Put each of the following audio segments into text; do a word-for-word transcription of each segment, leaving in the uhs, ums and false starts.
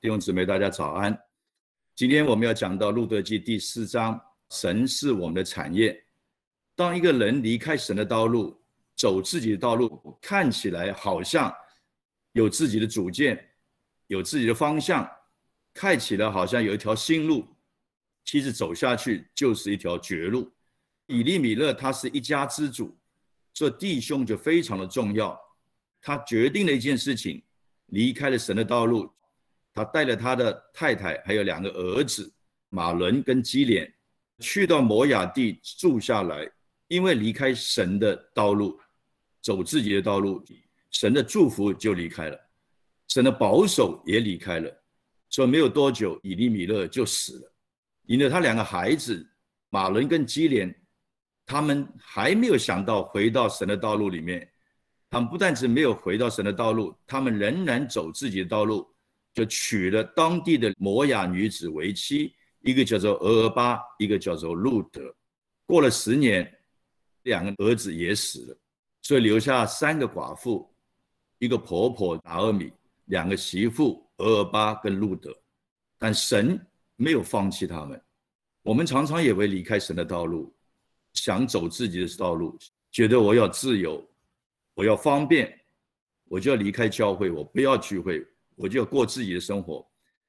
弟兄姊妹，大家早安。今天我们要讲到路得记第四章，神是我们的产业。当一个人离开神的道路，走自己的道路，看起来好像有自己的主见，有自己的方向，看起来好像有一条新路，其实走下去就是一条绝路。以利米勒他是一家之主，这弟兄就非常的重要。他决定了一件事情，离开了神的道路。他带了他的太太还有两个儿子马伦跟基连，去到摩亚地住下来，因为离开神的道路，走自己的道路，神的祝福就离开了，神的保守也离开了。所以没有多久，以利米勒就死了。因为他两个孩子马伦跟基连，他们还没有想到回到神的道路里面，他们不但是没有回到神的道路，他们仍然走自己的道路，就娶了当地的摩亚女子为妻，一个叫做俄俄巴，一个叫做路得。过了十年，两个儿子也死了，所以留下三个寡妇，一个婆婆拿俄米，两个媳妇俄俄巴跟路得。但神没有放弃他们。我们常常也会离开神的道路，想走自己的道路，觉得我要自由，我要方便，我就要离开教会，我不要聚会，我就要过自己的生活。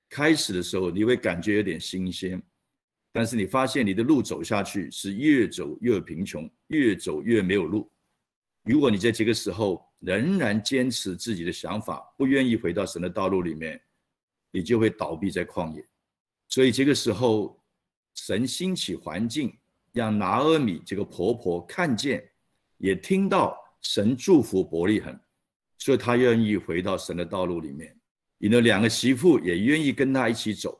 开始的时候你会感觉有点新鲜，但是你发现你的路走下去是越走越贫穷，越走越没有路。如果你在这个时候仍然坚持自己的想法，不愿意回到神的道路里面，你就会倒闭在旷野。所以这个时候神兴起环境，让拿俄米这个婆婆看见，也听到神祝福伯利恒，所以她愿意回到神的道路里面。因为两个媳妇也愿意跟她一起走，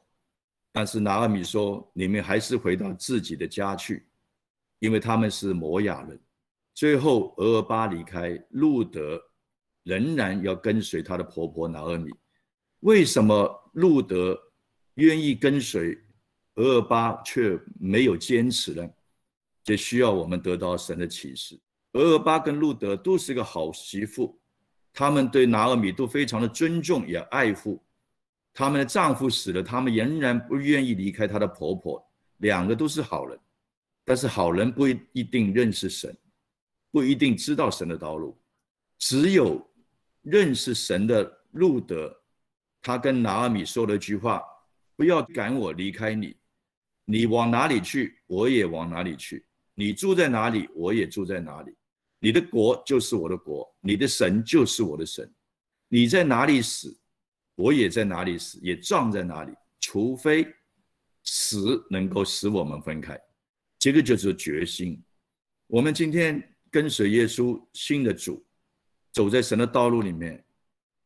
但是拿俄米说，你们还是回到自己的家去，因为他们是摩亚人。最后俄俄巴离开，路得仍然要跟随她的婆婆拿俄米。为什么路得愿意跟随，俄俄巴却没有坚持呢？这需要我们得到神的启示。俄俄巴跟路得都是个好媳妇，他们对拿俄米都非常的尊重也爱护。他们的丈夫死了，他们仍然不愿意离开她的婆婆。两个都是好人，但是好人不一定认识神，不一定知道神的道路。只有认识神的路得，他跟拿俄米说了一句话，不要赶我离开你，你往哪里去我也往哪里去，你住在哪里我也住在哪里，你的国就是我的国，你的神就是我的神，你在哪里死我也在哪里死，也葬在哪里，除非死能够使我们分开。这个就是决心。我们今天跟随耶稣新的主，走在神的道路里面，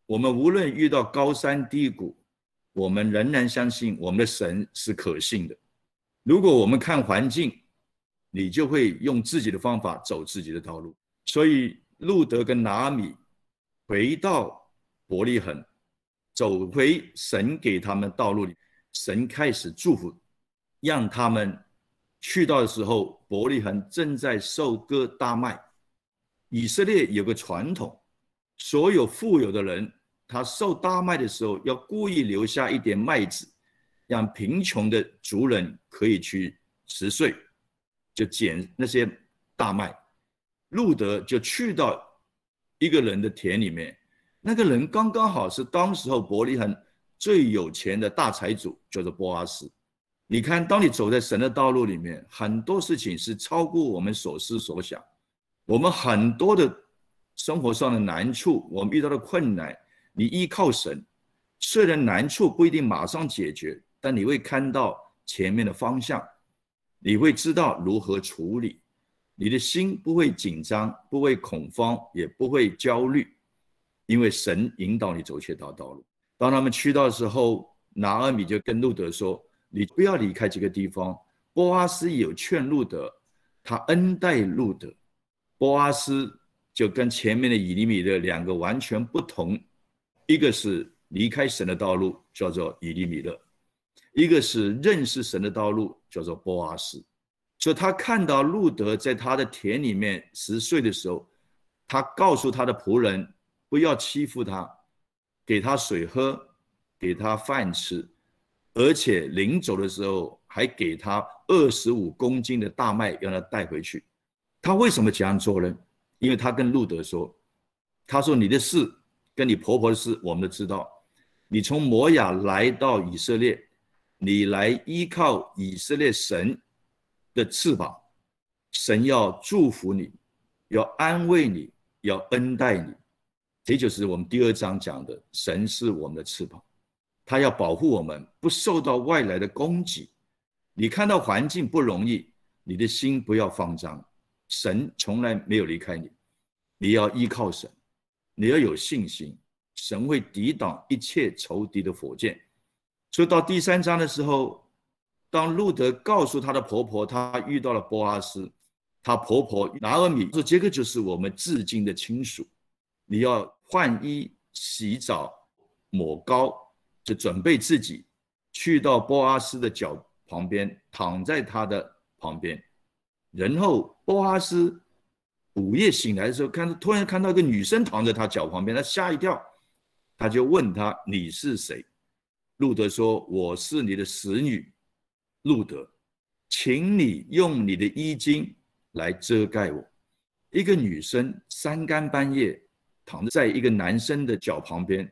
我们无论遇到高山低谷，我们仍然相信我们的神是可信的。如果我们看环境，你就会用自己的方法走自己的道路。所以路得跟拿俄米回到伯利恒，走回神给他们道路里，神开始祝福，让他们去到的时候，伯利恒正在收割大麦。以色列有个传统，所有富有的人他收大麦的时候要故意留下一点麦子，让贫穷的族人可以去拾穗，就捡那些大麦。路得就去到一个人的田里面，那个人刚刚好是当时候伯利恒最有钱的大财主，叫做波阿斯。你看，当你走在神的道路里面，很多事情是超过我们所思所想。我们很多的生活上的难处，我们遇到的困难，你依靠神，虽然难处不一定马上解决，但你会看到前面的方向，你会知道如何处理，你的心不会紧张，不会恐慌，也不会焦虑，因为神引导你走这条道路。当他们去到的时候，拿俄米就跟路得说，你不要离开这个地方。波阿斯有劝路得，他恩待路得。波阿斯就跟前面的以利米勒两个完全不同，一个是离开神的道路，叫做以利米勒；一个是认识神的道路，叫做波阿斯。所以他看到路得在他的田里面拾穗的时候，他告诉他的仆人不要欺负他，给他水喝，给他饭吃，而且临走的时候还给他二十五公斤的大麦让他带回去。他为什么这样做呢？因为他跟路得说，他说你的事跟你婆婆的事我们都知道，你从摩押来到以色列，你来依靠以色列神的翅膀，神要祝福你，要安慰你，要恩待你。这就是我们第二章讲的，神是我们的翅膀，他要保护我们不受到外来的攻击。你看到环境不容易，你的心不要慌张，神从来没有离开你，你要依靠神，你要有信心，神会抵挡一切仇敌的火箭。所以到第三章的时候，当路得告诉他的婆婆他遇到了波阿斯，他婆婆拿俄米说，这个就是我们至今的亲属，你要换衣洗澡抹膏，就准备自己去到波阿斯的脚旁边，躺在他的旁边。然后波阿斯午夜醒来的时候，看突然看到一个女生躺在他脚旁边，他吓一跳，他就问他，你是谁？路得说，我是你的使女路得，请你用你的衣襟来遮盖我。一个女生三更半夜躺在一个男生的脚旁边，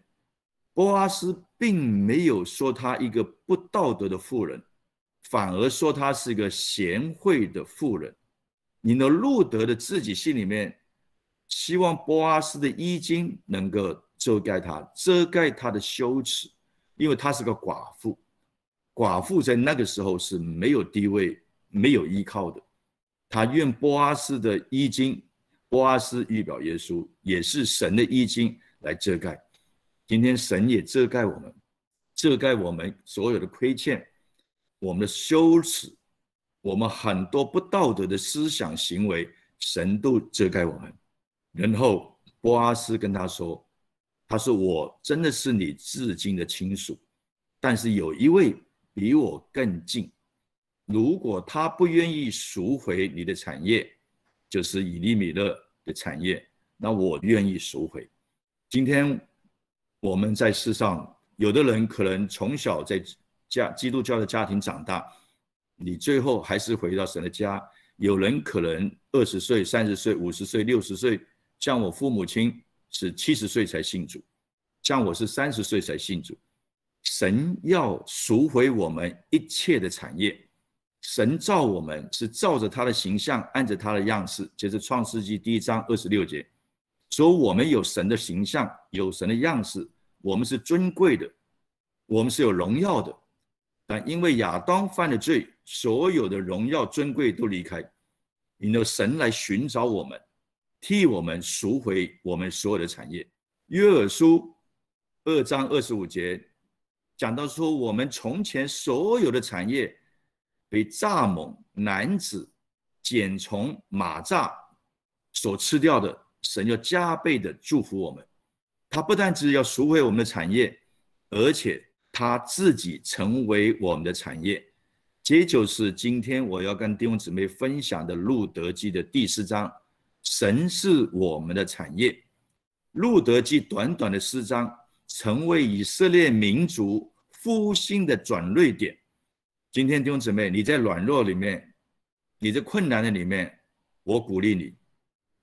波阿斯并没有说她一个不道德的妇人，反而说她是一个贤惠的妇人。你的路得的自己心里面希望波阿斯的衣襟能够遮盖她，遮盖她的羞耻，因为她是个寡妇，寡妇在那个时候是没有地位，没有依靠的。他愿波阿斯的衣襟，波阿斯预表耶稣，也是神的衣襟来遮盖。今天神也遮盖我们，遮盖我们所有的亏欠，我们的羞耻，我们很多不道德的思想行为，神都遮盖我们。然后波阿斯跟他说，他说我真的是你至今的亲属，但是有一位比我更近，如果他不愿意赎回你的产业，就是以利米勒的产业，那我愿意赎回。今天我们在世上，有的人可能从小在家基督教的家庭长大，你最后还是回到神的家。有人可能二十岁、三十岁、五十岁、六十岁，像我父母亲是七十岁才信主，像我是三十岁才信主。神要赎回我们一切的产业。神造我们是照着他的形象，按着他的样式，就是创世纪第一章二十六节。所以我们有神的形象，有神的样式，我们是尊贵的，我们是有荣耀的。但因为亚当犯了罪，所有的荣耀尊贵都离开，引着神来寻找我们，替我们赎回我们所有的产业。约珥书二章二十五节讲到说，我们从前所有的产业被蚱蜢、蝻子、茧虫、蚂蚱所吃掉的，神要加倍的祝福我们。他不但只要赎回我们的产业，而且他自己成为我们的产业。这就是今天我要跟弟兄姊妹分享的路得记的第四章，神是我们的产业。路得记短短的四章，成为以色列民族复兴的转捩点。今天弟兄姊妹，你在软弱里面，你在困难的里面，我鼓励你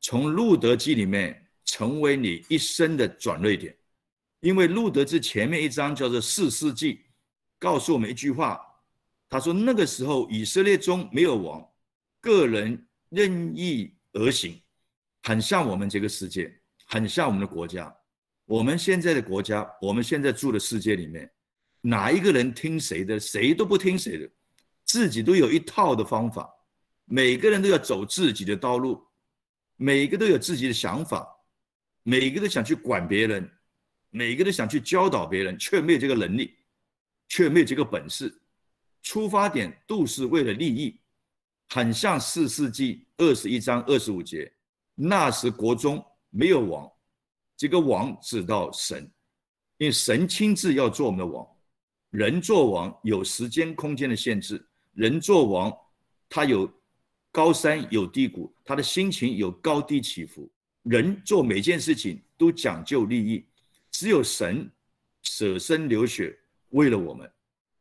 从路得记里面成为你一生的转捩点。因为路得记前面一章叫做四世纪，告诉我们一句话，他说那个时候以色列中没有王，个人任意而行。很像我们这个世界，很像我们的国家，我们现在的国家，我们现在住的世界里面，哪一个人听谁的？谁都不听谁的，自己都有一套的方法，每个人都要走自己的道路，每个都有自己的想法，每个都想去管别人，每个都想去教导别人，却没有这个能力，却没有这个本事，出发点都是为了利益。很像四世纪二十一章二十五节，那时国中没有王，这个王指到神，因为神亲自要做我们的王。人做王有时间空间的限制，人做王他有高山有低谷，他的心情有高低起伏，人做每件事情都讲究利益。只有神舍身流血，为了我们，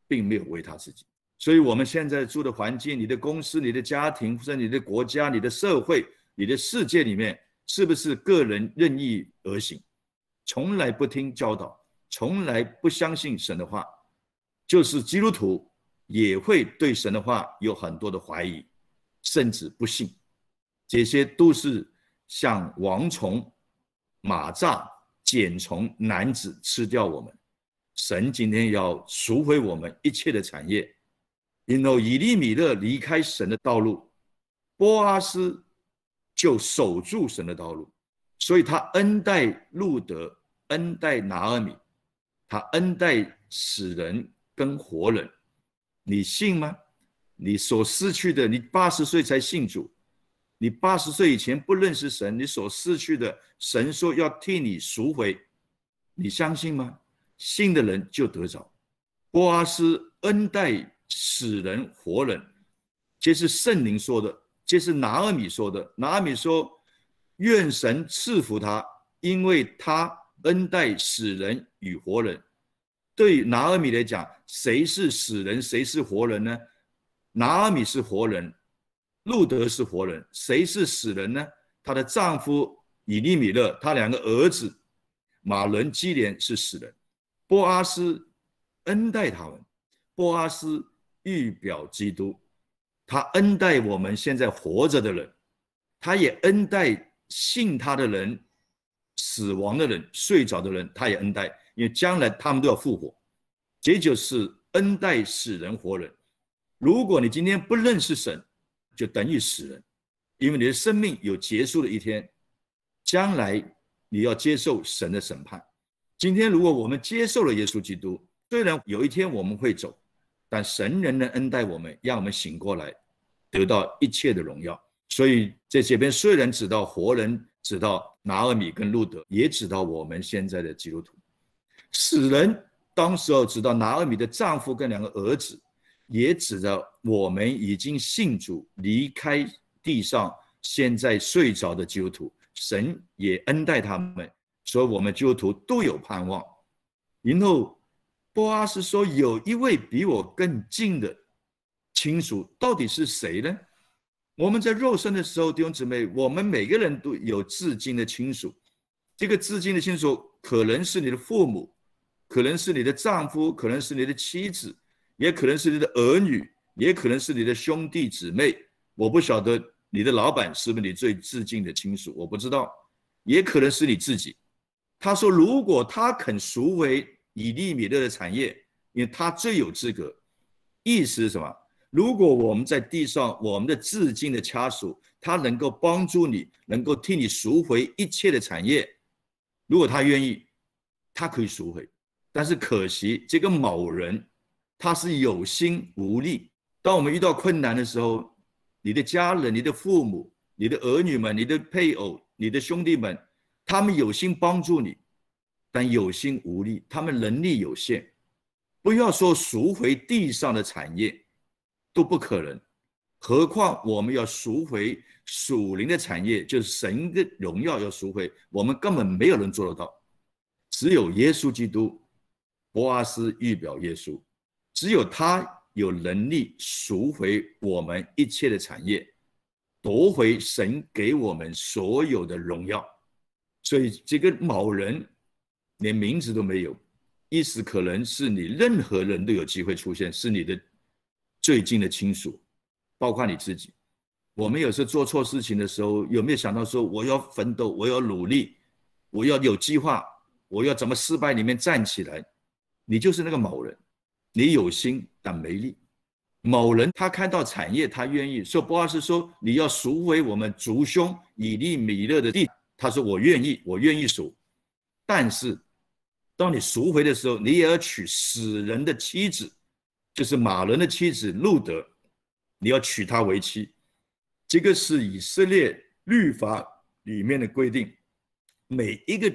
并没有为他自己。所以我们现在住的环境，你的公司，你的家庭，甚至你的国家，你的社会，你的世界里面，是不是个人任意而行，从来不听教导，从来不相信神的话？就是基督徒也会对神的话有很多的怀疑，甚至不信。这些都是像蝗虫、蚂蚱、茧虫、蝻子吃掉我们。神今天要赎回我们一切的产业。然后以利米勒离开神的道路，波阿斯就守住神的道路，所以他恩待路德，恩待拿俄米，他恩待死人跟活人。你信吗？你所失去的，你八十岁才信主，你八十岁以前不认识神，你所失去的，神说要替你赎回，你相信吗？信的人就得着。波阿斯恩待死人活人，这是圣灵说的，这是拿俄米说的。拿俄米说，愿神赐福他，因为他恩待死人与活人。对于拿俄米来讲，谁是死人，谁是活人呢？拿俄米是活人，路德是活人。谁是死人呢？她的丈夫以利米勒，他两个儿子马伦、基连是死人。波阿斯恩待他们，波阿斯预表基督，他恩待我们现在活着的人，他也恩待信他的人，死亡的人，睡着的人，他也恩待，因为将来他们都要复活。这就是恩待死人活人。如果你今天不认识神，就等于死人，因为你的生命有结束的一天，将来你要接受神的审判。今天如果我们接受了耶稣基督，虽然有一天我们会走，但神仍然恩待我们，让我们醒过来，得到一切的荣耀。所以在这边虽然指到活人，指到拿俄米跟路德，也指到我们现在的基督徒。死人当时候指到拿俄米的丈夫跟两个儿子，也指到我们已经信主离开地上现在睡着的基督徒，神也恩待他们，所以我们基督徒都有盼望。然后波阿斯说，有一位比我更近的亲属，到底是谁呢？我们在肉身的时候，弟兄姊妹，我们每个人都有至亲的亲属。这个至亲的亲属可能是你的父母，可能是你的丈夫，可能是你的妻子，也可能是你的儿女，也可能是你的兄弟姊妹。我不晓得你的老板是不是你最至近的亲属，我不知道，也可能是你自己。他说，如果他肯赎回以利米勒的产业，因为他最有资格。意思是什么？如果我们在地上，我们的至亲的家属，他能够帮助你，能够替你赎回一切的产业，如果他愿意，他可以赎回。但是可惜，这个某人他是有心无力。当我们遇到困难的时候，你的家人、你的父母、你的儿女们、你的配偶、你的兄弟们，他们有心帮助你，但有心无力，他们能力有限。不要说赎回地上的产业，都不可能，何况我们要赎回属灵的产业，就是神的荣耀要赎回，我们根本没有人做得到，只有耶稣基督。波阿斯预表耶稣，只有他有能力赎回我们一切的产业，夺回神给我们所有的荣耀。所以这个某人连名字都没有，意思可能是你任何人都有机会出现，是你的最近的亲属，包括你自己。我们有时候做错事情的时候，有没有想到说，我要奋斗，我要努力，我要有计划，我要怎么失败里面站起来？你就是那个某人，你有心但没力。某人他看到产业，他愿意。所以波阿斯说，你要赎回我们族兄以利米勒的地。他说，我愿意，我愿意赎。但是当你赎回的时候，你也要娶死人的妻子，就是马伦的妻子路德，你要娶她为妻。这个是以色列律法里面的规定，每一个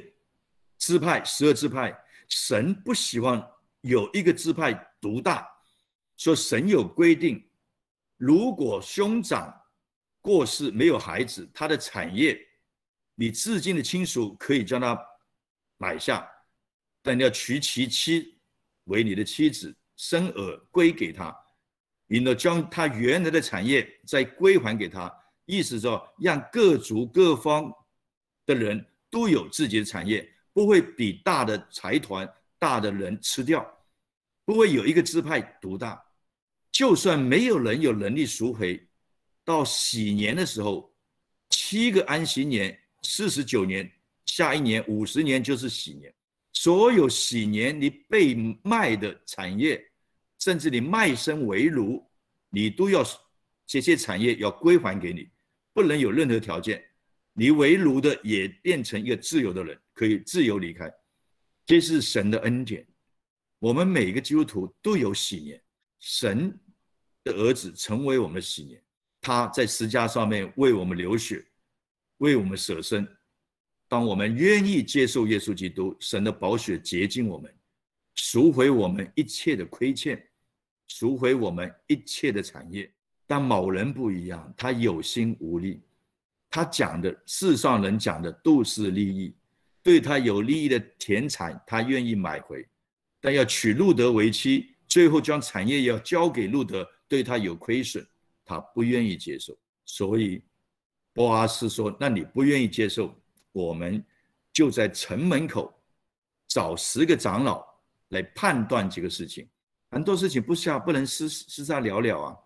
支派，十二支派，神不希望有一个支派独大，所以神有规定，如果兄长过世没有孩子，他的产业，你至今的亲属可以将他买下，但你要娶其妻为你的妻子，生儿归给他，你呢将他原来的产业再归还给他。意思是说，让各族各方的人都有自己的产业，不会比大的财团、大的人吃掉，不会有一个支派独大。就算没有人有能力赎回，到禧年的时候，七个安息年、四十九年，下一年五十年就是禧年。所有禧年你被卖的产业，甚至你卖身为奴，你都要这些产业要归还给你，不能有任何条件。你为奴的也变成一个自由的人，可以自由离开。这是神的恩典。我们每个基督徒都有禧年，神的儿子成为我们的禧年，他在十字架上面为我们流血，为我们舍身。当我们愿意接受耶稣基督，神的宝血洁净我们，赎回我们一切的亏欠，赎回我们一切的产业。但某人不一样，他有心无力，他讲的世上人讲的都是利益，对他有利益的田产他愿意买回，但要娶路得为妻，最后将产业要交给路得，对他有亏损，他不愿意接受。所以波阿斯说，那你不愿意接受，我们就在城门口找十个长老来判断这个事情。很多事情不下不能私私下聊聊啊。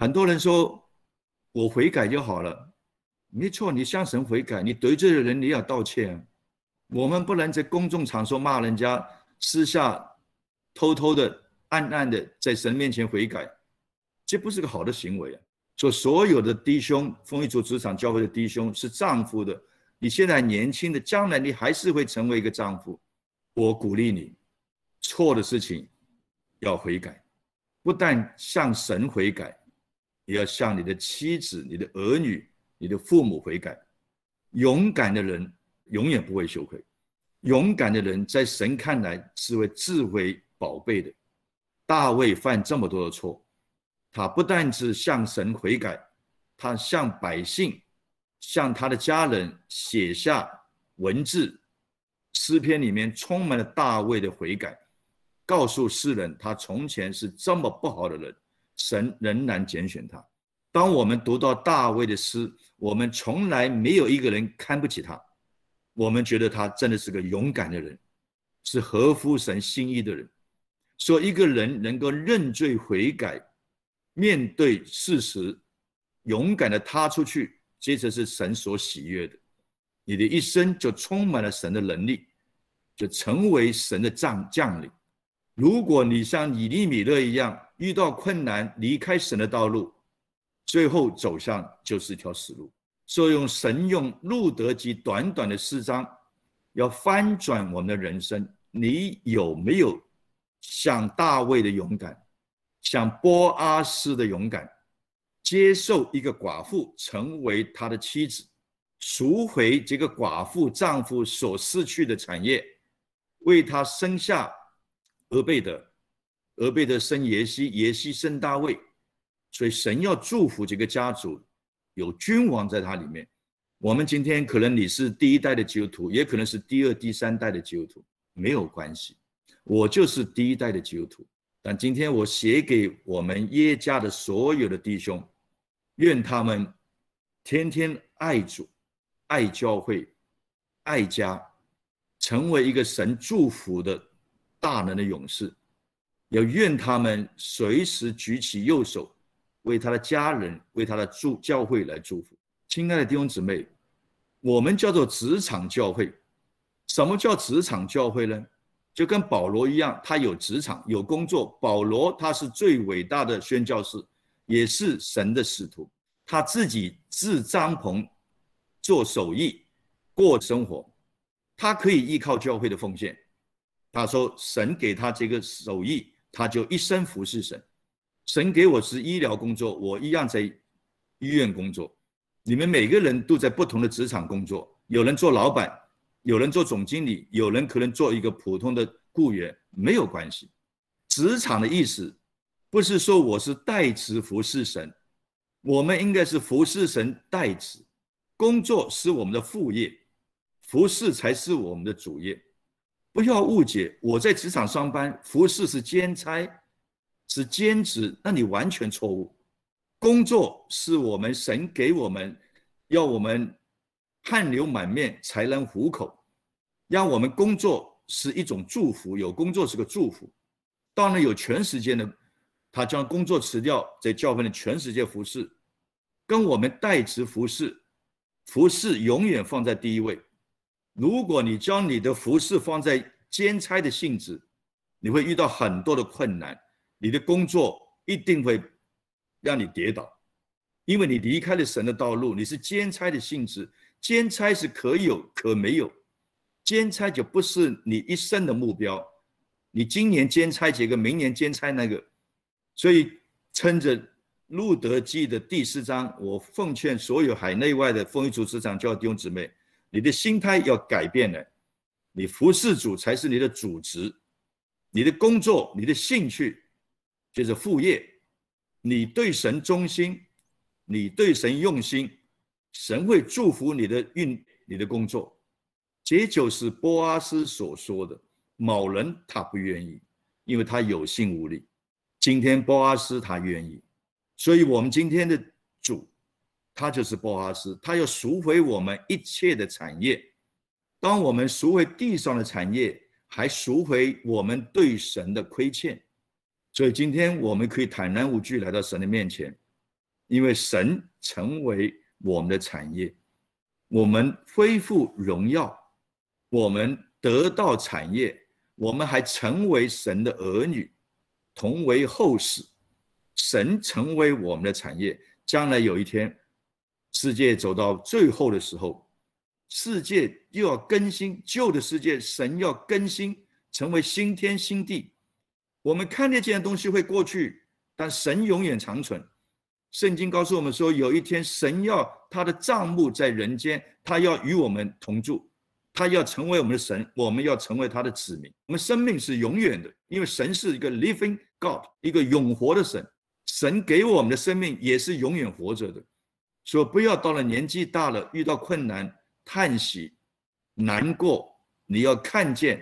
很多人说我悔改就好了，没错，你向神悔改，你得罪的人你要道歉、啊、我们不能在公众场所骂人家，私下偷偷的暗暗的在神面前悔改，这不是个好的行为啊。所以所有的弟兄，丰益主职场教会的弟兄是丈夫的，你现在年轻的，将来你还是会成为一个丈夫，我鼓励你错的事情要悔改，不但向神悔改，也要向你的妻子、你的儿女、你的父母悔改。勇敢的人永远不会羞愧，勇敢的人在神看来是为智慧宝贝的。大卫犯这么多的错，他不但是向神悔改，他向百姓、向他的家人写下文字，诗篇里面充满了大卫的悔改，告诉世人他从前是这么不好的人，神仍然拣选他。当我们读到大卫的诗，我们从来没有一个人看不起他，我们觉得他真的是个勇敢的人，是合乎神心意的人。所以一个人能够认罪悔改，面对事实，勇敢的踏出去，这才是神所喜悦的。你的一生就充满了神的能力，就成为神的将领。如果你像以利米勒一样遇到困难离开神的道路，最后走向就是一条死路。所以用神用路得记短短的四章要翻转我们的人生。你有没有像大卫的勇敢，像波阿斯的勇敢，接受一个寡妇成为他的妻子，赎回这个寡妇丈夫所失去的产业，为他生下俄贝德，俄贝德生耶西，耶西生大卫。所以神要祝福这个家族，有君王在他里面。我们今天可能你是第一代的基督徒，也可能是第二第三代的基督徒，没有关系，我就是第一代的基督徒。但今天我写给我们耶家的所有的弟兄，愿他们天天爱主、爱教会、爱家，成为一个神祝福的大能的勇士。要愿他们随时举起右手，为他的家人、为他的教会来祝福。亲爱的弟兄姊妹，我们叫做职场教会。什么叫职场教会呢？就跟保罗一样，他有职场，有工作。保罗他是最伟大的宣教士，也是神的使徒，他自己制帐篷、做手艺、过生活，他可以依靠教会的奉献。他说神给他这个手艺，他就一生服侍神。神给我是医疗工作，我一样在医院工作。你们每个人都在不同的职场工作，有人做老板，有人做总经理，有人可能做一个普通的雇员，没有关系。职场的意思不是说我是代职服侍神，我们应该是服侍神代职，工作是我们的副业，服侍才是我们的主业。不要误解，我在职场上班，服侍是兼差，是兼职，那你完全错误。工作是我们神给我们，要我们汗流满面才能糊口，让我们工作是一种祝福，有工作是个祝福。当然有全时间的，他将工作辞掉，在教会的全时间服侍，跟我们代职服侍，服侍永远放在第一位。如果你将你的服侍放在兼差的性质，你会遇到很多的困难，你的工作一定会让你跌倒，因为你离开了神的道路，你是兼差的性质。兼差是可有可没有，兼差就不是你一生的目标，你今年兼差这个，明年兼差那个。所以趁着路德记的第四章，我奉劝所有海内外的丰裕主职场教弟兄姊妹，你的心态要改变了，你服侍主才是你的主职，你的工作，你的兴趣就是副业。你对神忠心，你对神用心，神会祝福你的运，你的工作。这就是波阿斯所说的，某人他不愿意，因为他有心无力。今天波阿斯他愿意，所以我们今天的主他就是波阿斯，他要赎回我们一切的产业。当我们赎回地上的产业，还赎回我们对神的亏欠。所以今天我们可以坦然无惧来到神的面前，因为神成为我们的产业，我们恢复荣耀，我们得到产业，我们还成为神的儿女，同为后嗣。神成为我们的产业，将来有一天世界走到最后的时候，世界又要更新，旧的世界神要更新，成为新天新地。我们看得见的东西会过去，但神永远长存。圣经告诉我们说，有一天神要他的帐幕在人间，他要与我们同住，他要成为我们的神，我们要成为他的子民。我们生命是永远的，因为神是一个 living God， 一个永活的神，神给我们的生命也是永远活着的。所以不要到了年纪大了，遇到困难叹息难过，你要看见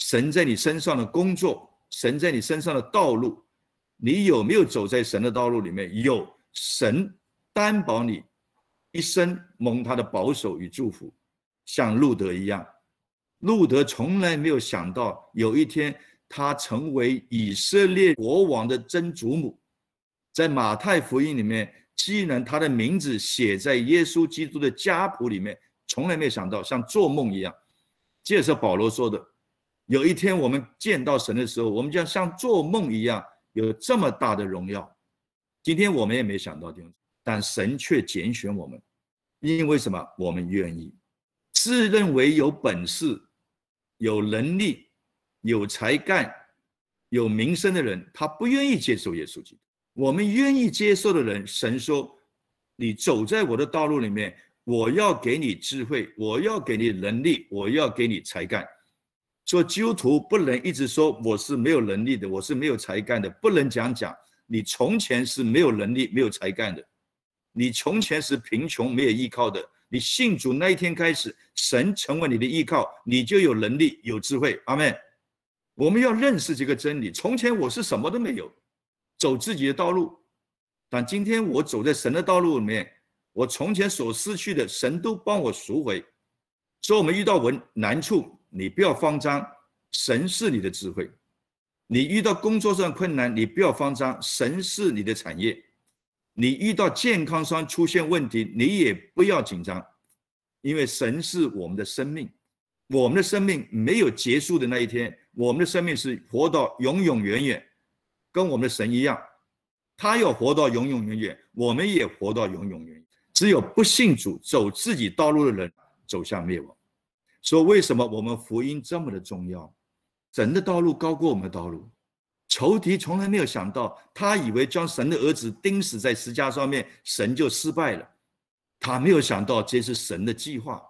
神在你身上的工作，神在你身上的道路。你有没有走在神的道路里面？有，神担保你一生蒙他的保守与祝福。像路德一样，路德从来没有想到有一天他成为以色列国王的曾祖母。在马太福音里面，既然他的名字写在耶稣基督的家谱里面，从来没有想到，像做梦一样。这是保罗说的，有一天我们见到神的时候，我们将像做梦一样有这么大的荣耀。今天我们也没想到，但神却拣选我们，因为什么？我们愿意。自认为有本事、有能力、有才干、有名声的人，他不愿意接受耶稣基督。我们愿意接受的人，神说，你走在我的道路里面，我要给你智慧，我要给你能力，我要给你才干。说基督徒不能一直说我是没有能力的，我是没有才干的，不能讲讲你从前是没有能力没有才干的，你从前是贫穷没有依靠的，你信主那一天开始，神成为你的依靠，你就有能力有智慧。阿们。我们要认识这个真理，从前我是什么都没有，走自己的道路，但今天我走在神的道路里面，我从前所失去的神都帮我赎回。所以我们遇到难处，你不要慌张，神是你的智慧。你遇到工作上困难，你不要慌张，神是你的产业。你遇到健康上出现问题，你也不要紧张，因为神是我们的生命，我们的生命没有结束的那一天，我们的生命是活到永永远远，跟我们的神一样，他要活到永永远远，我们也活到永永远远。只有不信主走自己道路的人走向灭亡。所以为什么我们福音这么的重要？神的道路高过我们的道路。仇敌从来没有想到，他以为将神的儿子钉死在十字架上面，神就失败了。他没有想到这是神的计划，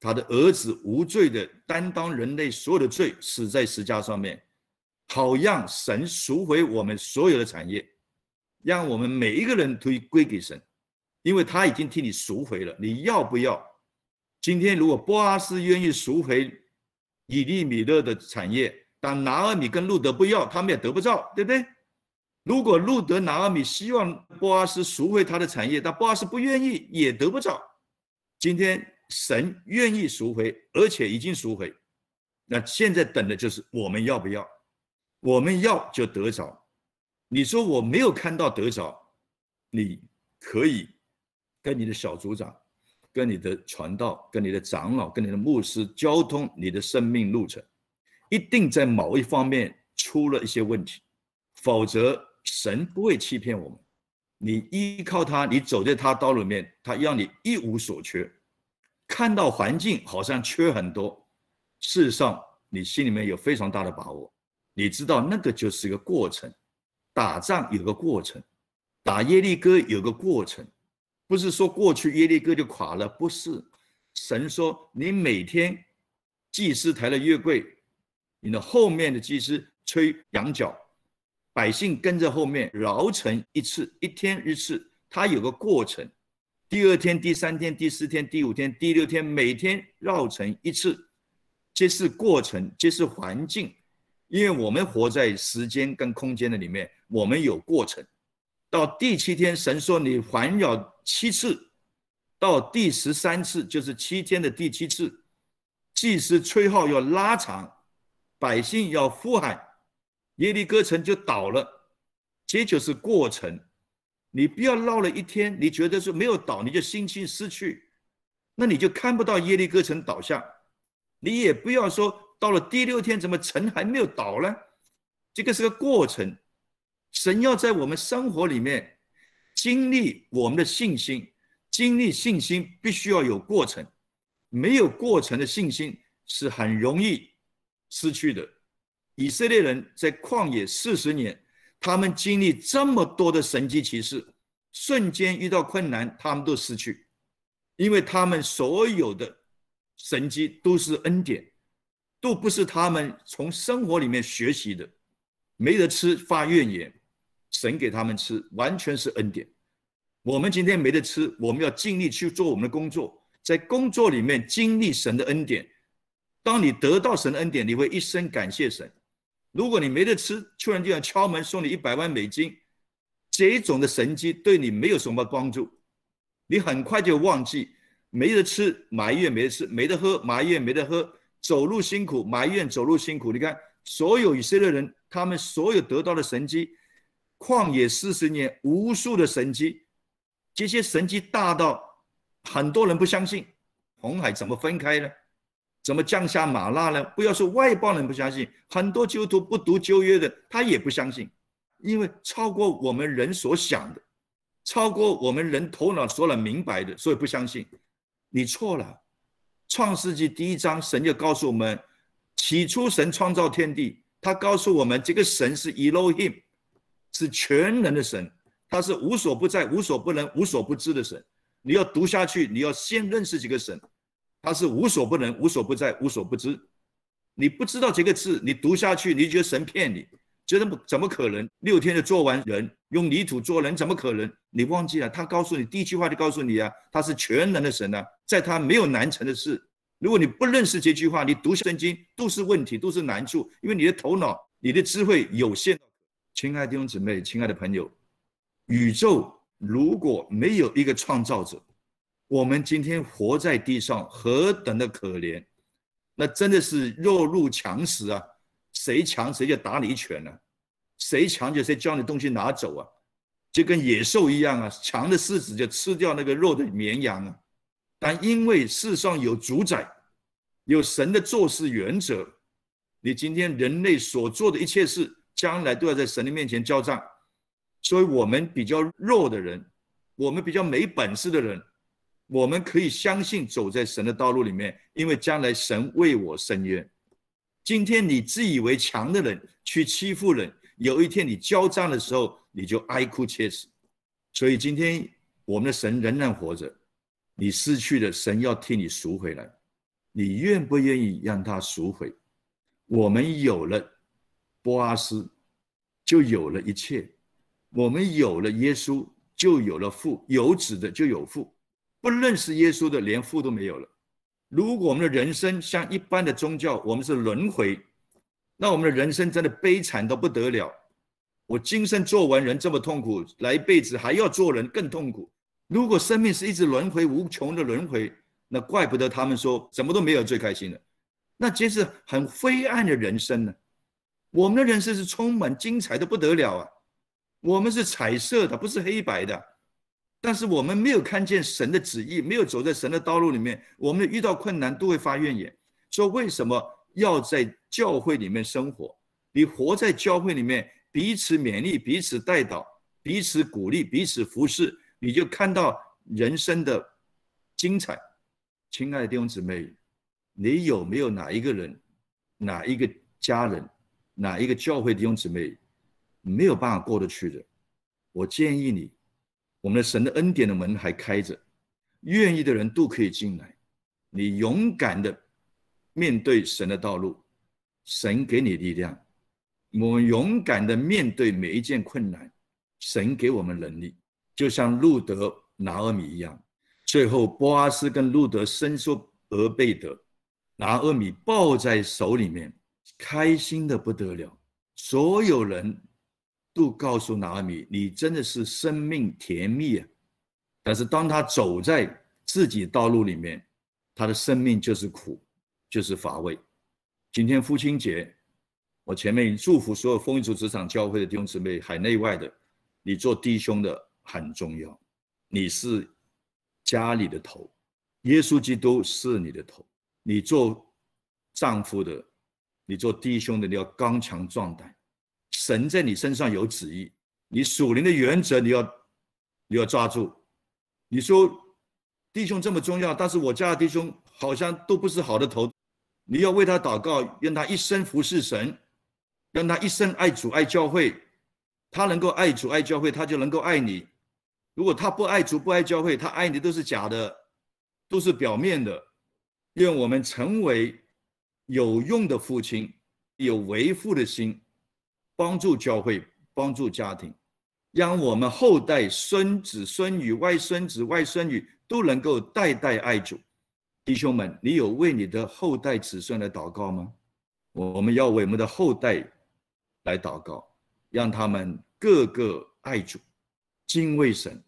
他的儿子无罪的担当人类所有的罪，死在十字架上面，好让神赎回我们所有的产业，让我们每一个人都归给神，因为他已经替你赎回了。你要不要？今天如果波阿斯愿意赎回以利米勒的产业。但拿俄米跟路德不要，他们也得不到，对不对？如果路德拿俄米希望波阿斯赎回他的产业，但波阿斯不愿意，也得不到。今天神愿意赎回，而且已经赎回。那现在等的就是我们要不要？我们要就得着。你说我没有看到得着，你可以跟你的小组长、跟你的传道、跟你的长老、跟你的牧师交通你的生命路程，一定在某一方面出了一些问题，否则神不会欺骗我们。你依靠他，你走在他道路里面，他让你一无所缺。看到环境好像缺很多，事实上你心里面有非常大的把握，你知道那个就是一个过程。打仗有个过程，打耶利哥有个过程，不是说过去耶利哥就垮了，不是。神说你每天祭司抬了约柜，你的后面的祭司吹羊角，百姓跟着后面绕城一次，一天一次，它有个过程。第二天、第三天、第四天、第五天、第六天，每天绕城一次，这是过程，这是环境。因为我们活在时间跟空间的里面，我们有过程。到第七天，神说你环绕七次，到第十三次就是七天的第七次，祭司吹号要拉长，百姓要呼喊，耶利哥城就倒了。这就是过程。你不要绕了一天，你觉得是没有倒，你就信心失去，那你就看不到耶利哥城倒下。你也不要说到了第六天，怎么城还没有倒呢？这个是个过程。神要在我们生活里面经历我们的信心，经历信心必须要有过程，没有过程的信心是很容易失去的。以色列人在旷野四十年，他们经历这么多的神迹奇事，瞬间遇到困难，他们都失去，因为他们所有的神迹都是恩典，都不是他们从生活里面学习的。没得吃发怨言，神给他们吃，完全是恩典。我们今天没得吃，我们要尽力去做我们的工作，在工作里面经历神的恩典。当你得到神的恩典，你会一生感谢神。如果你没得吃，突然就要敲门送你一百万美金，这种的神迹对你没有什么帮助，你很快就忘记。没得吃埋怨没得吃，没得喝埋怨没得喝，走路辛苦埋怨走路辛苦。你看所有以色列人，他们所有得到的神迹，旷野四十年无数的神迹，这些神迹大到很多人不相信。红海怎么分开呢？怎么降下马拉呢？不要说外邦人不相信，很多基督徒不读旧约的他也不相信，因为超过我们人所想的，超过我们人头脑所能明白的，所以不相信。你错了。创世纪第一章神就告诉我们，起初神创造天地，他告诉我们这个神是 Elohim， 是全能的神，他是无所不在无所不能无所不知的神。你要读下去，你要先认识这个神，他是无所不能无所不在无所不知。你不知道这个字，你读下去，你觉得神骗你，觉得怎么可能六天就做完人，用泥土做人，怎么可能？你忘记了，他告诉你第一句话就告诉你啊，他是全能的神啊，在他没有难成的事。如果你不认识这句话，你读圣经都是问题，都是难处，因为你的头脑你的智慧有限。亲爱的弟兄姊妹，亲爱的朋友，宇宙如果没有一个创造者，我们今天活在地上何等的可怜，那真的是弱肉强食啊，谁强谁就打你一拳啊，谁强就谁将你东西拿走啊，就跟野兽一样啊，强的狮子就吃掉那个弱的绵羊啊。但因为世上有主宰，有神的做事原则，你今天人类所做的一切事，将来都要在神的面前交账。所以我们比较弱的人，我们比较没本事的人，我们可以相信走在神的道路里面，因为将来神为我伸冤。今天你自以为强的人去欺负人，有一天你交账的时候，你就哀哭切齿。所以今天我们的神仍然活着，你失去的神要替你赎回来，你愿不愿意让他赎回？我们有了波阿斯，就有了一切；我们有了耶稣，就有了父。有子的就有父，不认识耶稣的连父都没有了。如果我们的人生像一般的宗教，我们是轮回，那我们的人生真的悲惨到不得了。我今生做完人这么痛苦，来辈子还要做人更痛苦。如果生命是一直轮回，无穷的轮回，那怪不得他们说什么都没有最开心的。那其实很灰暗的人生呢。我们的人生是充满精彩的不得了啊，我们是彩色的，不是黑白的。但是我们没有看见神的旨意，没有走在神的道路里面，我们遇到困难都会发怨言。说为什么要在教会里面生活？你活在教会里面，彼此勉励，彼此带导，彼此鼓励，彼此服侍，你就看到人生的精彩。亲爱的弟兄姊妹，你有没有哪一个人，哪一个家人，哪一个教会弟兄姊妹没有办法过得去的？我建议你，我们的神的恩典的门还开着，愿意的人都可以进来。你勇敢的面对神的道路，神给你力量。我们勇敢的面对每一件困难，神给我们能力，就像路德拿俄米一样。最后波阿斯跟路德伸缩俄贝德，拿俄米抱在手里面，开心的不得了。所有人都告诉拿俄米，你真的是生命甜蜜啊！但是当他走在自己道路里面，他的生命就是苦，就是乏味。今天父亲节，我前面祝福所有丰裕主职场教会的弟兄姊妹，海内外的，你做弟兄的很重要，你是家里的头，耶稣基督是你的头。你做丈夫的，你做弟兄的，你要刚强壮胆。神在你身上有旨意，你属灵的原则你要你要抓住。你说弟兄这么重要，但是我家的弟兄好像都不是好的头，你要为他祷告，让他一生服侍神，让他一生爱主爱教会。他能够爱主爱教会，他就能够爱你。如果他不爱主不爱教会，他爱你都是假的，都是表面的。愿我们成为有用的父亲，有为父的心，帮助教会，帮助家庭，让我们后代孙子孙女外孙子外孙女都能够代代爱主。弟兄们，你有为你的后代子孙来祷告吗？我们要为我们的后代来祷告，让他们个个爱主，敬畏神，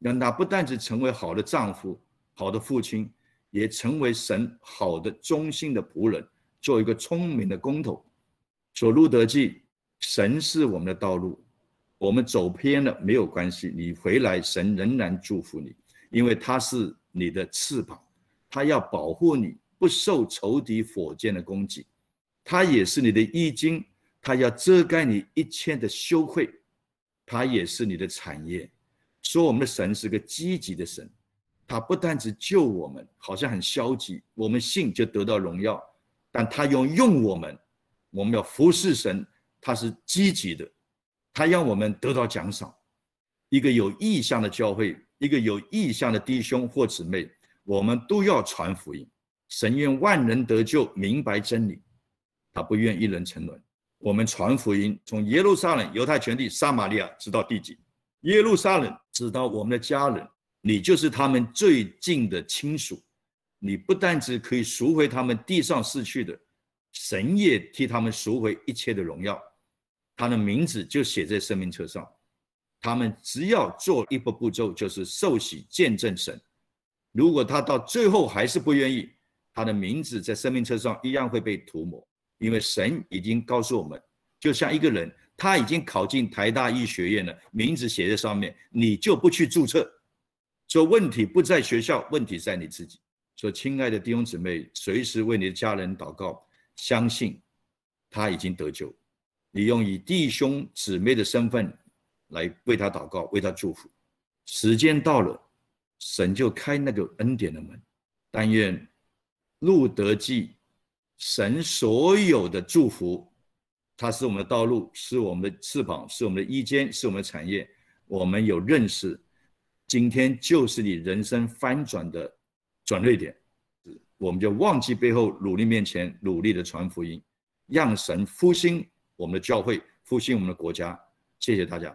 让他不但是成为好的丈夫好的父亲，也成为神好的忠心的仆人，做一个聪明的工头。所路得记，神是我们的道路，我们走偏了没有关系，你回来神仍然祝福你，因为他是你的翅膀，他要保护你不受仇敌火箭的攻击，他也是你的衣襟，他要遮盖你一切的羞愧，他也是你的产业。说我们的神是个积极的神，他不但只救我们，好像很消极，我们信就得到荣耀，但他要用我们，我们要服侍神，他是积极的，他让我们得到奖赏。一个有意向的教会，一个有意向的弟兄或姊妹，我们都要传福音。神愿万人得救，明白真理，他不愿一人沉沦。我们传福音，从耶路撒冷、犹太全地、撒玛利亚，直到地极。耶路撒冷直到我们的家人，你就是他们最近的亲属。你不但只可以赎回他们地上逝去的，神也替他们赎回一切的荣耀。他的名字就写在生命册上，他们只要做一步步骤，就是受洗见证神。如果他到最后还是不愿意，他的名字在生命册上一样会被涂抹，因为神已经告诉我们，就像一个人他已经考进台大医学院了，名字写在上面，你就不去注册。所以问题不在学校，问题在你自己。所以亲爱的弟兄姊妹，随时为你的家人祷告，相信他已经得救，你用以弟兄姊妹的身份来为他祷告，为他祝福。时间到了，神就开那个恩典的门。但愿路得记神所有的祝福，他是我们的道路，是我们的翅膀，是我们的衣襟，是我们的产业。我们有认识，今天就是你人生翻转的转捩点。我们就忘记背后，努力面前，努力的传福音，让神复兴我们的教会，复兴我们的国家。谢谢大家。